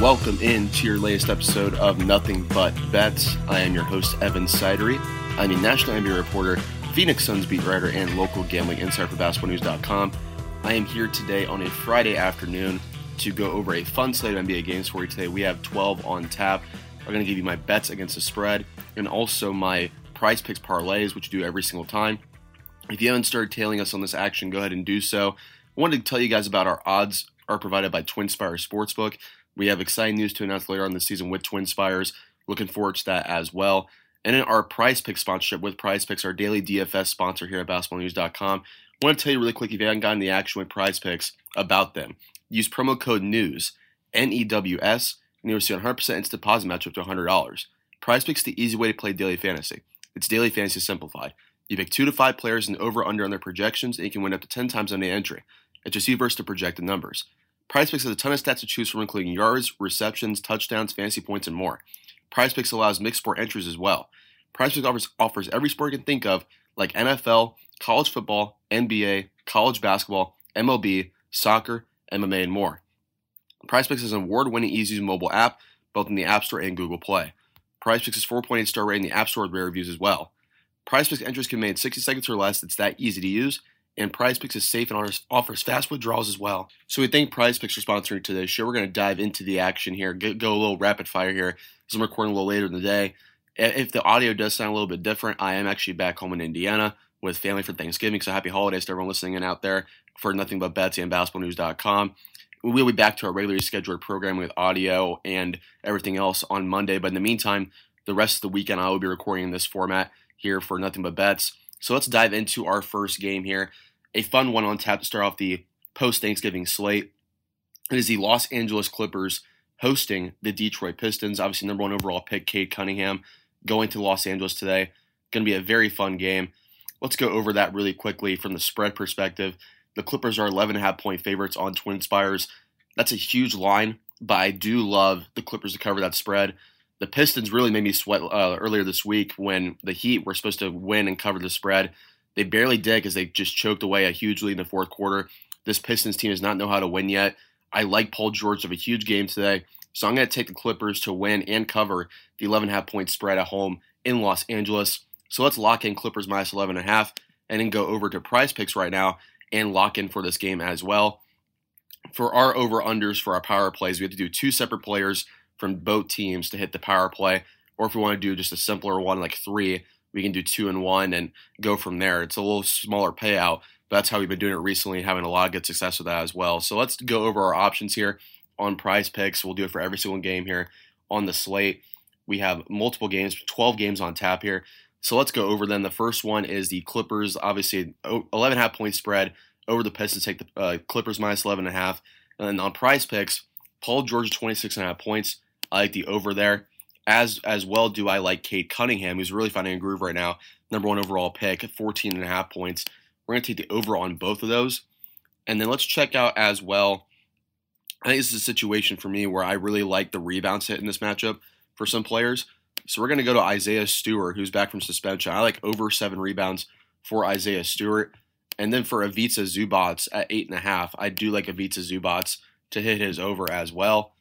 Welcome in to your latest episode of Nothing But Bets. I am your host, Evan Sidery. I'm a national NBA reporter, Phoenix Suns beat writer, and local gambling insider for basketballnews.com. I am here today on a Friday afternoon to go over a fun slate of NBA games for you today. We have 12 on tap. I'm going to give you my bets against the spread and also my Prize Picks parlays, which you do every single time. If you haven't started tailing us on this action, go ahead and do so. I wanted to tell you guys about our odds are provided by TwinSpires Sportsbook. We have exciting news to announce later on this season with TwinSpires. Looking forward to that as well. And in our Prize Picks sponsorship with Prize Picks, our daily DFS sponsor here at basketballnews.com, I want to tell you really quick, if you haven't gotten the action with Prize Picks, about them. Use promo code NEWS, N-E-W-S, and you'll receive a 100% instant deposit match up to $100. Prize Picks is the easy way to play daily fantasy. It's daily fantasy simplified. You pick 2 to 5 players and over-under on their projections, and you can win up to 10 times on the entry. It's just reverse to projected numbers. Prize Picks has a ton of stats to choose from, including yards, receptions, touchdowns, fantasy points, and more. Prize Picks allows mixed sport entries as well. Prize Picks offers every sport you can think of, like NFL, college football, NBA, college basketball, MLB, soccer, MMA, and more. Prize Picks is an award-winning easy mobile app, both in the App Store and Google Play. Prize Picks is 4.8 star rating in the App Store with rare reviews as well. Prize Picks entries can be made in 60 seconds or less. It's that easy to use. And Prize Picks is safe and offers fast withdrawals as well. So we thank Prize Picks for sponsoring today's show. We're going to dive into the action here, go a little rapid fire here, because I'm recording a little later in the day. If the audio does sound a little bit different, I am actually back home in Indiana with family for Thanksgiving. So happy holidays to everyone listening in out there for Nothing But Bets and basketballnews.com. We'll be back to our regularly scheduled programming with audio and everything else on Monday. But in the meantime, the rest of the weekend, I will be recording in this format here for Nothing But Bets. So let's dive into our first game here. A fun one on tap to start off the post-Thanksgiving slate. It is the Los Angeles Clippers hosting the Detroit Pistons. Obviously, number 1 overall pick, Cade Cunningham, going to Los Angeles today. Going to be a very fun game. Let's go over that really quickly from the spread perspective. The Clippers are 11.5-point favorites on TwinSpires. That's a huge line, but I do love the Clippers to cover that spread. The Pistons really made me sweat earlier this week when the Heat were supposed to win and cover the spread. They barely did because they just choked away a huge lead in the fourth quarter. This Pistons team does not know how to win yet. I like Paul George to have a huge game today, so I'm going to take the Clippers to win and cover the 11.5-point spread at home in Los Angeles. So let's lock in Clippers minus 11.5 and then go over to Prize Picks right now and lock in for this game as well. For our over-unders for our power plays, we have to do 2 separate players from both teams to hit the power play, or if we want to do just a simpler one like 3, we can do 2 and 1 and go from there. It's a little smaller payout, but that's how we've been doing it recently, having a lot of good success with that as well. So let's go over our options here on Prize Picks. We'll do it for every single game here on the slate. We have multiple games, 12 games on tap here. So let's go over them. The first one is the Clippers, obviously 11.5-point spread over the Pistons. Take the Clippers minus 11.5. And then on Prize Picks, Paul George 26.5 points. I like the over there. As well do I like Cade Cunningham, who's really finding a groove right now. Number 1 overall pick, 14.5 points. We're going to take the over on both of those. And then let's check out as well. I think this is a situation for me where I really like the rebounds hit in this matchup for some players. So we're going to go to Isaiah Stewart, who's back from suspension. I like over 7 rebounds for Isaiah Stewart. And then for Ivica Zubac at 8.5, I do like Ivica Zubac to hit his over as well.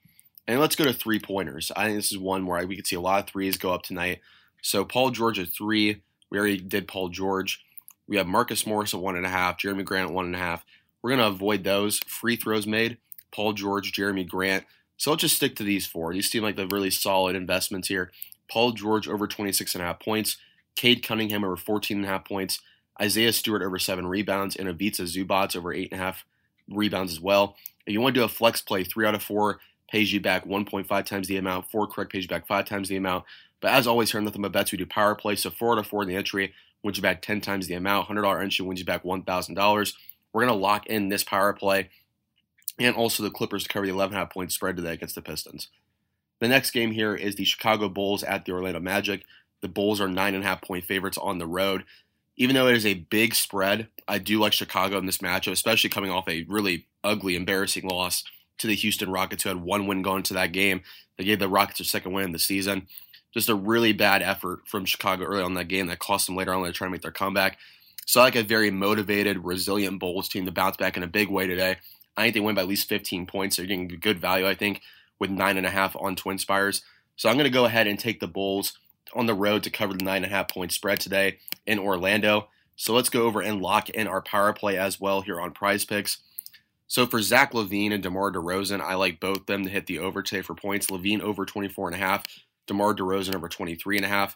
And let's go to three-pointers. I think this is one where we could see a lot of threes go up tonight. So Paul George at 3. We already did Paul George. We have Marcus Morris at 1.5, Jeremy Grant at 1.5. We're going to avoid those. Free throws made, Paul George, Jeremy Grant. So I'll just stick to these 4. These seem like the really solid investments here. Paul George over 26.5 points. Cade Cunningham over 14.5 points. Isaiah Stewart over 7 rebounds. And Ivica Zubac over 8.5 rebounds as well. If you want to do a flex play, 3 out of 4. Pays you back 1.5 times the amount. 4 correct pays you back 5 times the amount. But as always here on Nothing But Bets, we do power play. So 4 out of 4 in the entry wins you back 10 times the amount. $100 entry wins you back $1,000. We're going to lock in this power play and also the Clippers to cover the 11.5-point spread today against the Pistons. The next game here is the Chicago Bulls at the Orlando Magic. The Bulls are 9.5-point favorites on the road. Even though it is a big spread, I do like Chicago in this matchup, especially coming off a really ugly, embarrassing loss to the Houston Rockets, who had 1 win going to that game. They gave the Rockets their 2nd win of the season. Just a really bad effort from Chicago early on in that game that cost them later on when they're trying to make their comeback. So I like a very motivated, resilient Bulls team to bounce back in a big way today. I think they win by at least 15 points, so you're getting good value, I think. with 9.5 on TwinSpires. So I'm going to go ahead and take the Bulls on the road to cover the 9.5 point spread today in Orlando. So let's go over and lock in our power play as well here on Prize Picks. So for Zach LaVine and DeMar DeRozan, I like both of them to hit the over today for points. LaVine over 24.5, DeMar DeRozan over 23.5.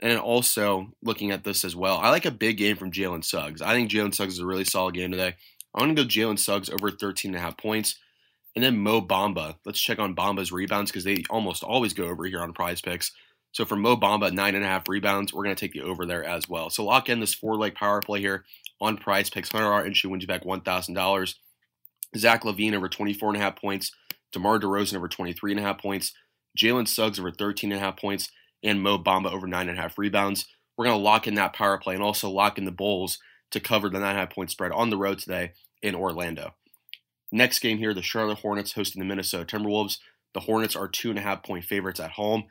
And also looking at this as well, I like a big game from Jalen Suggs. I think Jalen Suggs is a really solid game today. I'm going to go Jalen Suggs over 13.5 points. And then Mo Bamba. Let's check on Bamba's rebounds because they almost always go over here on Prize Picks. So for Mo Bamba, 9.5 rebounds, we're going to take the over there as well. So lock in this four-leg power play here on Prize Picks. $100 entry wins you back $1,000. Zach LaVine over 24.5 points. DeMar DeRozan over 23.5 points. Jalen Suggs over 13.5 points. And Mo Bamba over 9.5 rebounds. We're going to lock in that power play and also lock in the Bulls to cover the 9.5 point spread on the road today in Orlando. Next game here, the Charlotte Hornets hosting the Minnesota Timberwolves. The Hornets are 2.5 point favorites at home.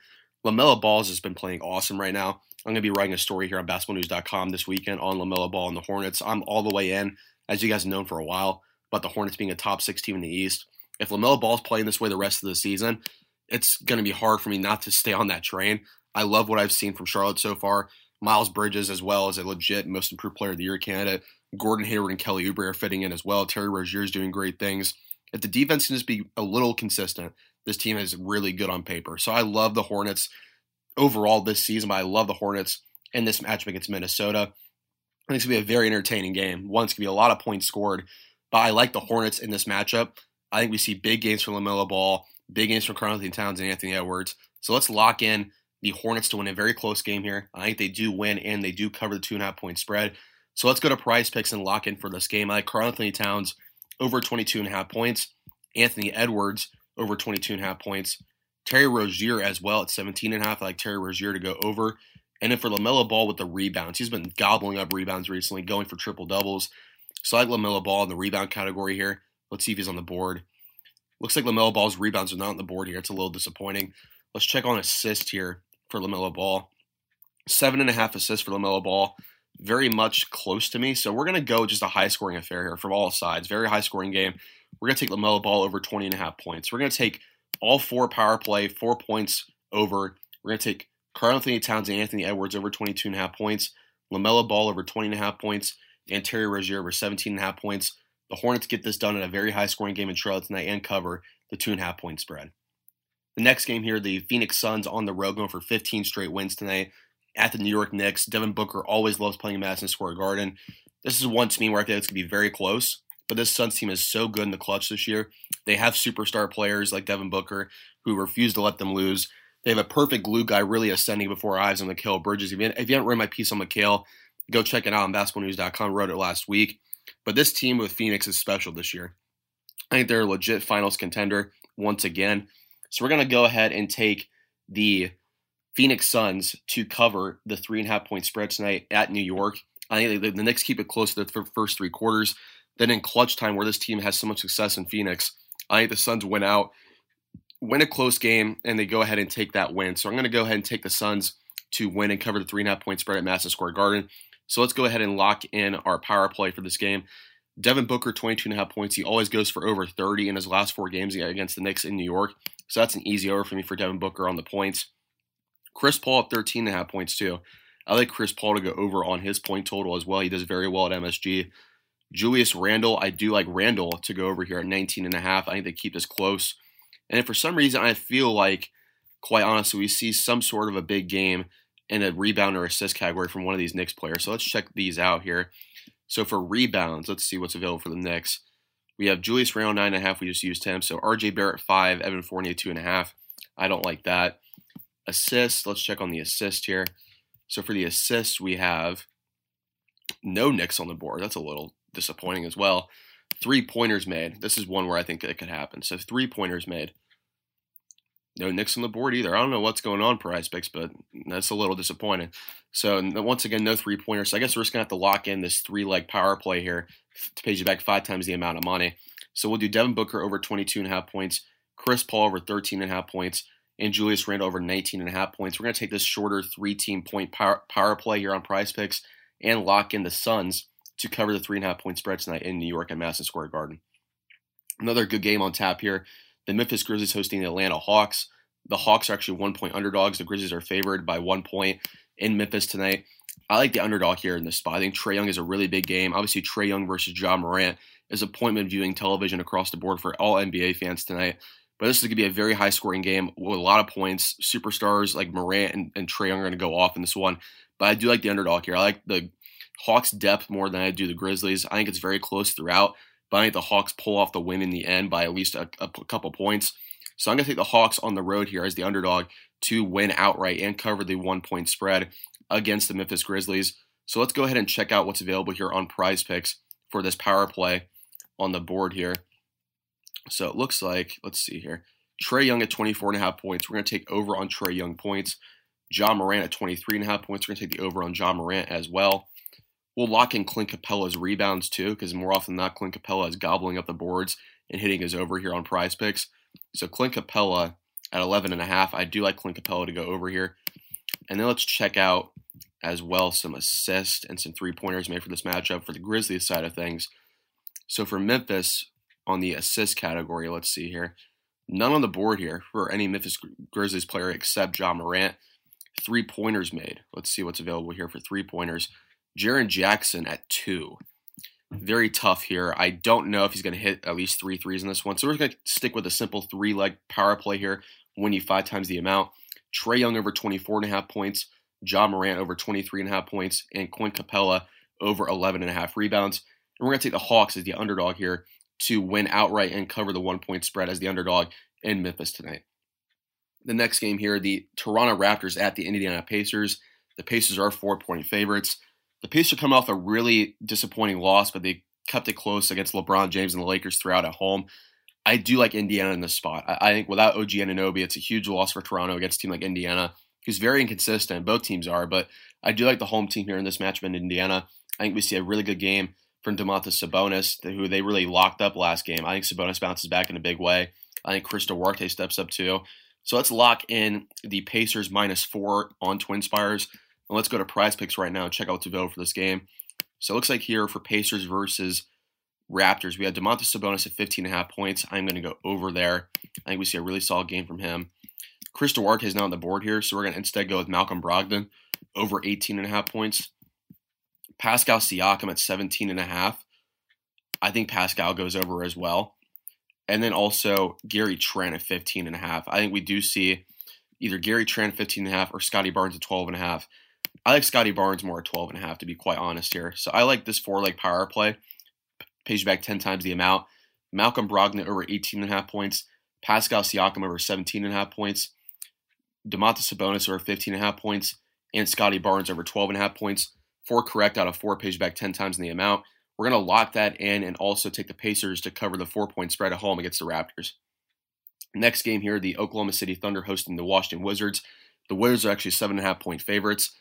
LaMelo Ball has been playing awesome right now. I'm going to be writing a story here on basketballnews.com this weekend on LaMelo Ball and the Hornets. I'm all the way in, as you guys have known for a while, about the Hornets being a top 6 team in the East. If LaMelo Ball's playing this way the rest of the season, it's going to be hard for me not to stay on that train. I love what I've seen from Charlotte so far. Miles Bridges as well as a legit Most Improved Player of the Year candidate. Gordon Hayward and Kelly Oubre are fitting in as well. Terry Rozier is doing great things. If the defense can just be a little consistent, this team is really good on paper. So I love the Hornets overall this season, but I love the Hornets in this matchup against Minnesota. I think it's going to be a very entertaining game. One, it's going to be a lot of points scored, but I like the Hornets in this matchup. I think we see big games from LaMelo Ball, big games from Carl Anthony Towns and Anthony Edwards. So let's lock in the Hornets to win a very close game here. I think they do win, and they do cover the 2.5 point spread. So let's go to Prize Picks and lock in for this game. I like Carl Anthony Towns over 22.5 points. Anthony Edwards over 22.5 points. Terry Rozier as well at 17.5. I like Terry Rozier to go over. And then for LaMelo Ball with the rebounds. He's been gobbling up rebounds recently, going for triple-doubles. So I like LaMelo Ball in the rebound category here. Let's see if he's on the board. Looks like LaMelo Ball's rebounds are not on the board here. It's a little disappointing. Let's check on assists here for LaMelo Ball. 7.5 assists for LaMelo Ball. Very much close to me. So we're going to go just a high-scoring affair here from all sides. Very high-scoring game. We're going to take LaMelo Ball over 20.5 points. We're going to take all four power play, 4 points over. We're going to take Carl Anthony Towns and Anthony Edwards over 22.5 points. LaMelo Ball over 20.5 points. And Terry Rozier over 17.5 points. The Hornets get this done in a very high-scoring game in Charlotte tonight and cover the 2.5 point spread. The next game here, the Phoenix Suns on the road going for 15 straight wins tonight at the New York Knicks. Devin Booker always loves playing in Madison Square Garden. This is one team where I think it's going to be very close, but this Suns team is so good in the clutch this year. They have superstar players like Devin Booker who refuse to let them lose. They have a perfect glue guy really ascending before our eyes on Mikal Bridges. If you haven't read my piece on Mikal, go check it out on basketballnews.com. I wrote it last week. But this team with Phoenix is special this year. I think they're a legit finals contender once again. So we're going to go ahead and take the Phoenix Suns to cover the 3.5 point spread tonight at New York. I think the Knicks keep it close to the first three quarters. Then in clutch time where this team has so much success in Phoenix, I think the Suns win out, win a close game, and they go ahead and take that win. So I'm going to go ahead and take the Suns to win and cover the 3.5 point spread at Madison Square Garden. So let's go ahead and lock in our power play for this game. Devin Booker, 22.5 points. He always goes for over 30 in his last four games against the Knicks in New York. So that's an easy over for me for Devin Booker on the points. Chris Paul at 13.5 points too. I like Chris Paul to go over on his point total as well. He does very well at MSG. Julius Randle, I do like Randle to go over here at 19.5. I think they keep this close. And for some reason, I feel like, quite honestly, we see some sort of a big game in a rebound or assist category from one of these Knicks players. So let's check these out here. So for rebounds, let's see what's available for the Knicks. We have Julius Randle, 9.5. We just used him. So RJ Barrett, 5. Evan Fournier, 2.5. I don't like that. Assists, let's check on the assist here. So for the assists, we have no Knicks on the board. That's a little disappointing as well. 3-pointers made. This is one where I think it could happen. So 3-pointers made. No Knicks on the board either. I don't know what's going on, Prize Picks, but that's a little disappointing. So, once again, no three-pointers. So I guess we're just going to have to lock in this three-leg power play here to pay you back 5 times the amount of money. So we'll do Devin Booker over 22.5 points, Chris Paul over 13.5 points, and Julius Randle over 19.5 points. We're going to take this shorter 3-team point power play here on Prize Picks and lock in the Suns to cover the 3.5 point spread tonight in New York at Madison Square Garden. Another good game on tap here. The Memphis Grizzlies hosting the Atlanta Hawks. The Hawks are actually 1-point underdogs. The Grizzlies are favored by 1 point in Memphis tonight. I like the underdog here in this spot. I think Trae Young is a really big game. Obviously, Trae Young versus Ja Morant is appointment viewing television across the board for all NBA fans tonight. But this is going to be a very high-scoring game with a lot of points. Superstars like Morant and Trae Young are going to go off in this one. But I do like the underdog here. I like the Hawks' depth more than I do the Grizzlies. I think it's very close throughout. But I think the Hawks pull off the win in the end by at least a couple points. So I'm going to take the Hawks on the road here as the underdog to win outright and cover the 1-point spread against the Memphis Grizzlies. So let's go ahead and check out what's available here on Prize Picks for this power play on the board here. So it looks like, let's see here, Trae Young at 24.5 points. We're going to take over on Trae Young points. Ja Morant at 23.5 points. We're going to take the over on Ja Morant as well. We'll lock in Clint Capela's rebounds too, because more often than not, Clint Capela is gobbling up the boards and hitting his over here on Prize Picks. So Clint Capela at 11.5. I do like Clint Capela to go over here. And then let's check out as well some assists and some three-pointers made for this matchup for the Grizzlies side of things. So for Memphis, on the assist category, let's see here. None on the board here for any Memphis Grizzlies player except Ja Morant. Three-pointers made. Let's see what's available here for three-pointers. Jaren Jackson at 2. Very tough here. I don't know if he's going to hit at least 3 threes in this one. So we're going to stick with a simple 3-leg power play here, win you 5 times the amount. Trae Young over 24.5 points. Ja Morant over 23.5 points. And Clint Capela over 11.5 rebounds. And we're going to take the Hawks as the underdog here to win outright and cover the 1-point spread as the underdog in Memphis tonight. The next game here, the Toronto Raptors at the Indiana Pacers. The Pacers are 4-point favorites. The Pacers come off a really disappointing loss, but they kept it close against LeBron James and the Lakers throughout at home. I do like Indiana in this spot. I think without OG Anunoby, it's a huge loss for Toronto against a team like Indiana, who's very inconsistent. Both teams are, but I do like the home team here in this matchup in Indiana. I think we see a really good game from Domantas Sabonis, who they really locked up last game. I think Sabonis bounces back in a big way. I think Chris Duarte steps up too. So let's lock in the Pacers -4 on TwinSpires. And let's go to Prize Picks right now and check out what's available for this game. So it looks like here for Pacers versus Raptors, we have Domantas Sabonis at 15.5 points. I'm going to go over there. I think we see a really solid game from him. Chris Duarte is not on the board here, so we're going to instead go with Malcolm Brogdon over 18.5 points. Pascal Siakam at 17.5. I think Pascal goes over as well. And then also Gary Trent at 15.5. I think we do see either Gary Trent at 15.5 or Scottie Barnes at 12.5. I like Scottie Barnes more at 12.5, to be quite honest here. So I like this 4-leg power play. Pays you back 10 times the amount. Malcolm Brogdon over 18.5 points. Pascal Siakam over 17.5 points. Domantas Sabonis over 15.5 points. And Scottie Barnes over 12.5 points. 4 correct out of 4, pays back 10 times in the amount. We're going to lock that in and also take the Pacers to cover the 4-point spread at home against the Raptors. Next game here, the Oklahoma City Thunder hosting the Washington Wizards. The Wizards are actually 7.5-point favorites.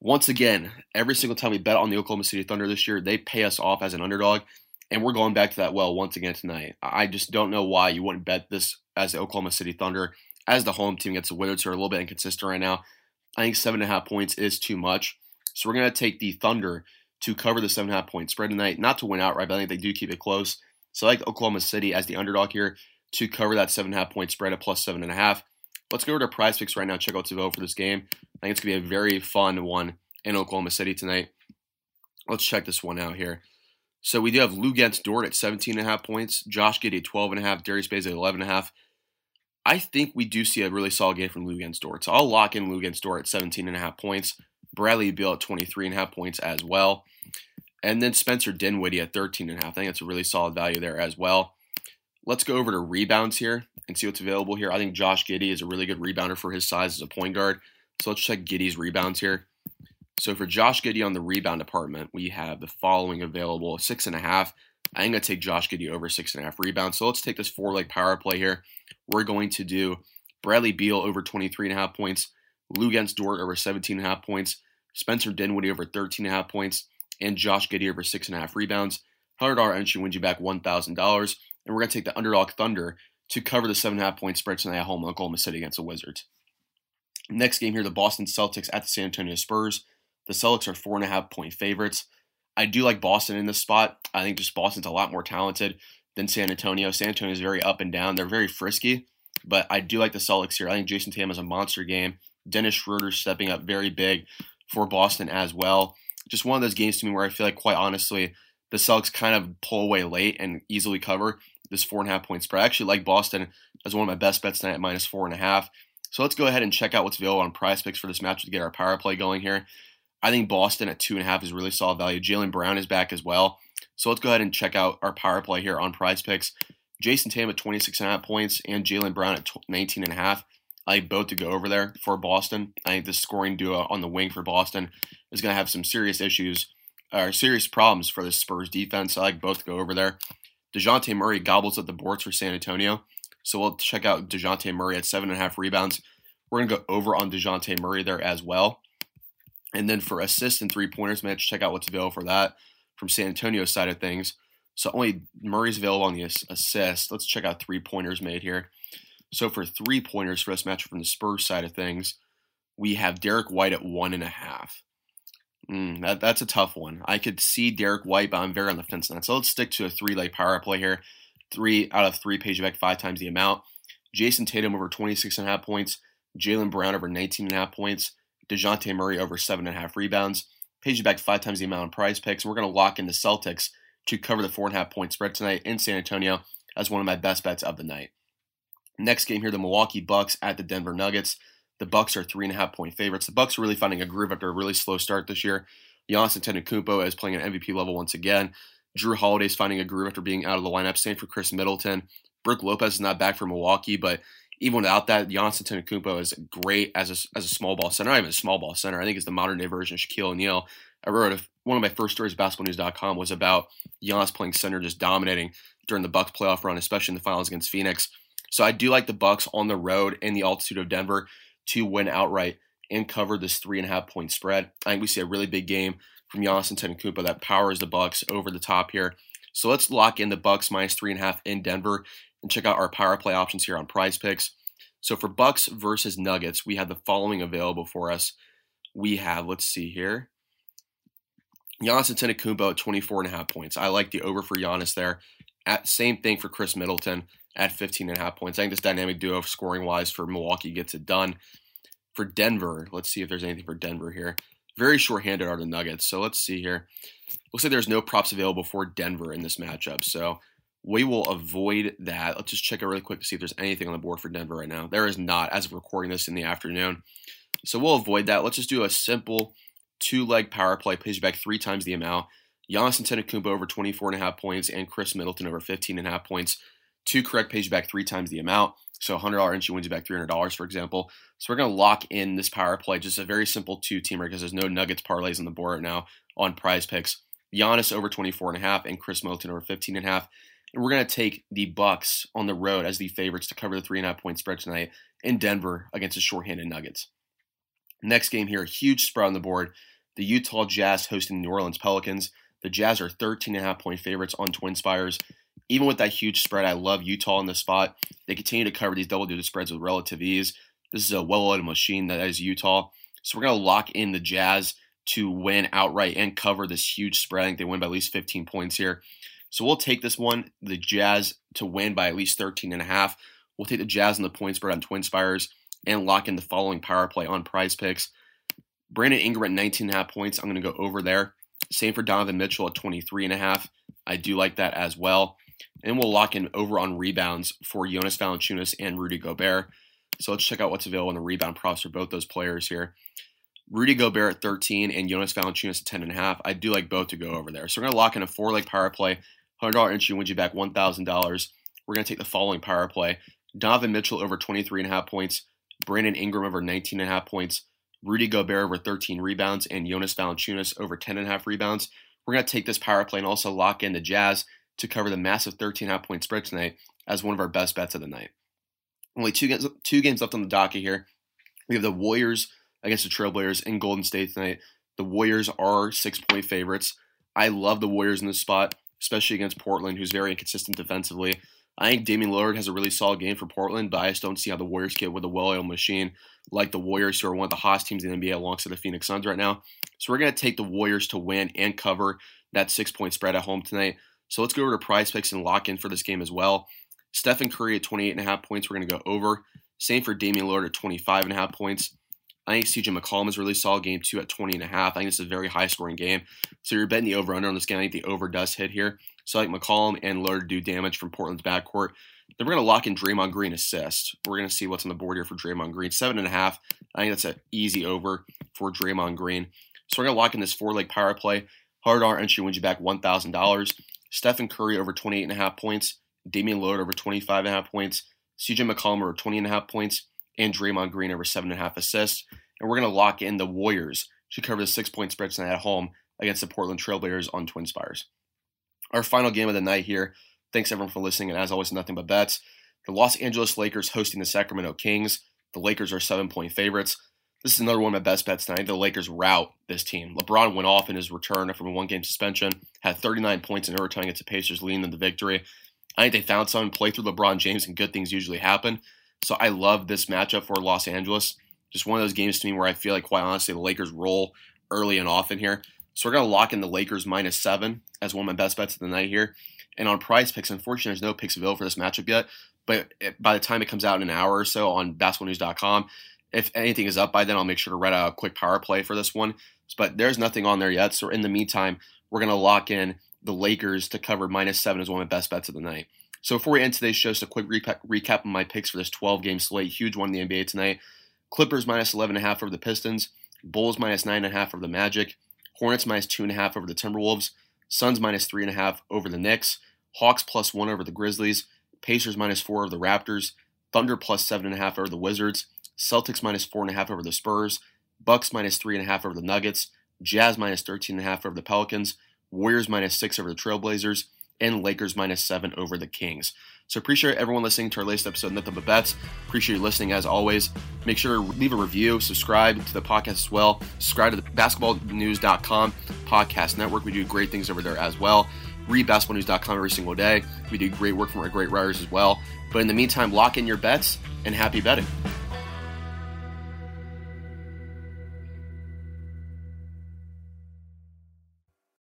Once again, every single time we bet on the Oklahoma City Thunder this year, they pay us off as an underdog, and we're going back to that well once again tonight. I just don't know why you wouldn't bet this as the Oklahoma City Thunder as the home team against the Wizards, who are a little bit inconsistent right now. I think 7.5 points is too much. So we're going to take the Thunder to cover the 7.5 point spread tonight. Not to win outright, but I think they do keep it close. So I like Oklahoma City as the underdog here to cover that 7.5 point spread at plus 7.5. Let's go over to Prize Picks right now and check out what's available for this game. I think it's going to be a very fun one in Oklahoma City tonight. Let's check this one out here. So we do have Luguentz Dort at 17.5 points, Josh Giddey at 12.5, Darius Bays at 11.5. I think we do see a really solid game from Luguentz Dort. So I'll lock in Luguentz Dort at 17.5 points. Bradley Beal at 23.5 points as well. And then Spencer Dinwiddie at 13.5. I think that's a really solid value there as well. Let's go over to rebounds here and see what's available here. I think Josh Giddey is a really good rebounder for his size as a point guard. So let's check Giddey's rebounds here. So for Josh Giddey on the rebound department, we have the following available. 6.5. I'm going to take Josh Giddey over 6.5 rebounds. So let's take this 4-leg power play here. We're going to do Bradley Beal over 23.5 points, Luguentz Dort over 17.5 points, Spencer Dinwiddie over 13.5 points, and Josh Giddey over 6.5 rebounds. $100 entry wins you back $1,000, and we're going to take the underdog Thunder to cover the 7.5 point spread tonight at home in Oklahoma City against the Wizards. Next game here, the Boston Celtics at the San Antonio Spurs. The Celtics are 4.5 point favorites. I do like Boston in this spot. I think just Boston's a lot more talented than San Antonio. San Antonio is very up and down. They're very frisky, but I do like the Celtics here. I think Jason Tatum has a monster game. Dennis Schroeder stepping up very big for Boston as well. Just one of those games to me where I feel like, quite honestly, the Celtics kind of pull away late and easily cover this 4.5 point spread. I actually like Boston as one of my best bets tonight at -4.5. So let's go ahead and check out what's available on Prize Picks for this matchup to get our power play going here. I think Boston at 2.5 is really solid value. Jaylen Brown is back as well. So let's go ahead and check out our power play here on Prize Picks. Jason Tatum at 26.5 points and Jaylen Brown at 19.5. I like both to go over there for Boston. I think the scoring duo on the wing for Boston is going to have some serious issues or serious problems for the Spurs defense. I like both to go over there. DeJounte Murray gobbles up the boards for San Antonio. So we'll check out DeJounte Murray at 7.5 rebounds. We're going to go over on DeJounte Murray there as well. And then for assists and three-pointers, man, check out what's available for that from San Antonio's side of things. So only Murray's available on the assist. Let's check out three-pointers made here. So for three-pointers for this matchup from the Spurs side of things, we have Derek White at 1.5. That's a tough one. I could see Derek White, but I'm very on the fence on that. So let's stick to a three-leg power play here. 3 out of 3 pays you back 5 times the amount. Jason Tatum over 26.5 points. Jaylen Brown over 19.5 points. DeJounte Murray over 7.5 rebounds. Pays you back 5 times the amount on Prize Picks. We're going to lock in the Celtics to cover the 4.5 point spread tonight in San Antonio as one of my best bets of the night. Next game here, the Milwaukee Bucks at the Denver Nuggets. The Bucks are 3.5 point favorites. The Bucks are really finding a groove after a really slow start this year. Giannis Antetokounmpo is playing at MVP level once again. Drew Holiday's finding a groove after being out of the lineup. Same for Chris Middleton. Brook Lopez is not back for Milwaukee, but even without that, Giannis Antetokounmpo is great as a small ball center. Not even a small ball center. I think it's the modern day version of Shaquille O'Neal. I wrote one of my first stories, basketballnews.com, was about Giannis playing center, just dominating during the Bucks playoff run, especially in the finals against Phoenix. So I do like the Bucks on the road in the altitude of Denver to win outright and cover this 3.5 point spread. I think we see a really big game from Giannis Antetokounmpo that powers the Bucks over the top here. So let's lock in the Bucks minus 3.5 in Denver and check out our power play options here on Prize Picks. So for Bucks versus Nuggets, we have the following available for us. We have, let's see here, Giannis Antetokounmpo at 24.5 points. I like the over for Giannis there. Same thing for Chris Middleton at 15.5 points. I think this dynamic duo scoring-wise for Milwaukee gets it done. For Denver, let's see if there's anything for Denver here. Very shorthanded are the Nuggets, so let's see here. Looks like there's no props available for Denver in this matchup, so we will avoid that. Let's just check it really quick to see if there's anything on the board for Denver right now. There is not, as of recording this in the afternoon. So we'll avoid that. Let's just do a simple two-leg power play, pays you back 3 times the amount. Giannis Antetokounmpo over 24.5 points and Chris Middleton over 15.5 points. Two correct pays you back 3 times the amount. So $100 entry wins you back $300, for example. So we're going to lock in this power play. Just a very simple two-teamer because there's no Nuggets parlays on the board right now on Prize Picks. Giannis over 24.5 and Chris Middleton over 15.5. And we're going to take the Bucks on the road as the favorites to cover the 3.5 point spread tonight in Denver against the shorthanded Nuggets. Next game here, a huge spread on the board. The Utah Jazz hosting the New Orleans Pelicans. The Jazz are 13.5 point favorites on TwinSpires. Even with that huge spread, I love Utah in this spot. They continue to cover these double-digit spreads with relative ease. This is a well-oiled machine that is Utah. So we're going to lock in the Jazz to win outright and cover this huge spread. I think they win by at least 15 points here. So we'll take this one, the Jazz, to win by at least 13.5. We'll take the Jazz and the point spread on TwinSpires and lock in the following power play on Prize Picks. Brandon Ingram at 19.5 points. I'm going to go over there. Same for Donovan Mitchell at 23.5. I do like that as well. And we'll lock in over on rebounds for Jonas Valanciunas and Rudy Gobert. So let's check out what's available in the rebound props for both those players here. Rudy Gobert at 13 and Jonas Valanciunas at 10.5. I do like both to go over there. So we're going to lock in a four-leg power play. $100 entry wins you back $1,000. We're going to take the following power play. Donovan Mitchell over 23.5 points. Brandon Ingram over 19.5 points. Rudy Gobert over 13 rebounds. And Jonas Valanciunas over 10.5 rebounds. We're going to take this power play and also lock in the Jazz to cover the massive 13.5 point spread tonight as one of our best bets of the night. Only two games left on the docket here. We have the Warriors against the Trailblazers in Golden State tonight. The Warriors are 6-point favorites. I love the Warriors in this spot, especially against Portland, who's very inconsistent defensively. I think Damian Lillard has a really solid game for Portland, but I just don't see how the Warriors get with a well-oiled machine like the Warriors, who are one of the hottest teams in the NBA alongside the Phoenix Suns right now. So we're going to take the Warriors to win and cover that 6-point spread at home tonight. So let's go over to Prize Picks and lock in for this game as well. Stephen Curry at 28.5 points, we're going to go over. Same for Damian Lillard at 25.5 points. I think CJ McCollum is really solid game two at 20.5. I think this is a very high-scoring game. So you're betting the over-under on this game. I think the over does hit here. So I like McCollum and Lillard do damage from Portland's backcourt. Then we're going to lock in Draymond Green assist. We're going to see what's on the board here for Draymond Green. 7.5. I think that's an easy over for Draymond Green. So we're going to lock in this four-leg power play. Hard R entry wins you back $1,000. Stephen Curry over 28.5 points. Damian Lillard over 25.5 points. CJ McCollum over 20.5 points. And Draymond Green over 7.5 assists. And we're going to lock in the Warriors to cover the 6-point spread tonight at home against the Portland Trailblazers on TwinSpires. Our final game of the night here. Thanks everyone for listening, and as always, nothing but bets. The Los Angeles Lakers hosting the Sacramento Kings. The Lakers are 7-point favorites. This is another one of my best bets tonight. The Lakers rout this team. LeBron went off in his return from a one-game suspension, had 39 points in overtime against the Pacers, leading them to victory. I think they found something. Play through LeBron James, and good things usually happen. So I love this matchup for Los Angeles. Just one of those games to me where I feel like, quite honestly, the Lakers roll early and often here. So we're going to lock in the Lakers -7 as one of my best bets of the night here. And on Prize Picks, unfortunately, there's no Picksville for this matchup yet. But by the time it comes out in an hour or so on basketballnews.com, if anything is up by then, I'll make sure to write out a quick power play for this one. But there's nothing on there yet. So in the meantime, we're going to lock in the Lakers to cover -7 as one of my best bets of the night. So before we end today's show, just a quick recap of my picks for this 12-game slate. Huge one in the NBA tonight. Clippers -11.5 over the Pistons. Bulls -9.5 over the Magic. Hornets -2.5 over the Timberwolves. Suns -3.5 over the Knicks. Hawks +1 over the Grizzlies. Pacers -4 over the Raptors. Thunder +7.5 over the Wizards. Celtics -4.5 over the Spurs. Bucks -3.5 over the Nuggets. Jazz -13.5 over the Pelicans. Warriors -6 over the Trailblazers. And Lakers -7 over the Kings. So appreciate everyone listening to our latest episode of Nothing But Bets. Appreciate you listening as always. Make sure to leave a review, subscribe to the podcast as well. Subscribe to the basketballnews.com podcast network. We do great things over there as well. Read basketballnews.com every single day. We do great work from our great writers as well. But in the meantime, lock in your bets and happy betting.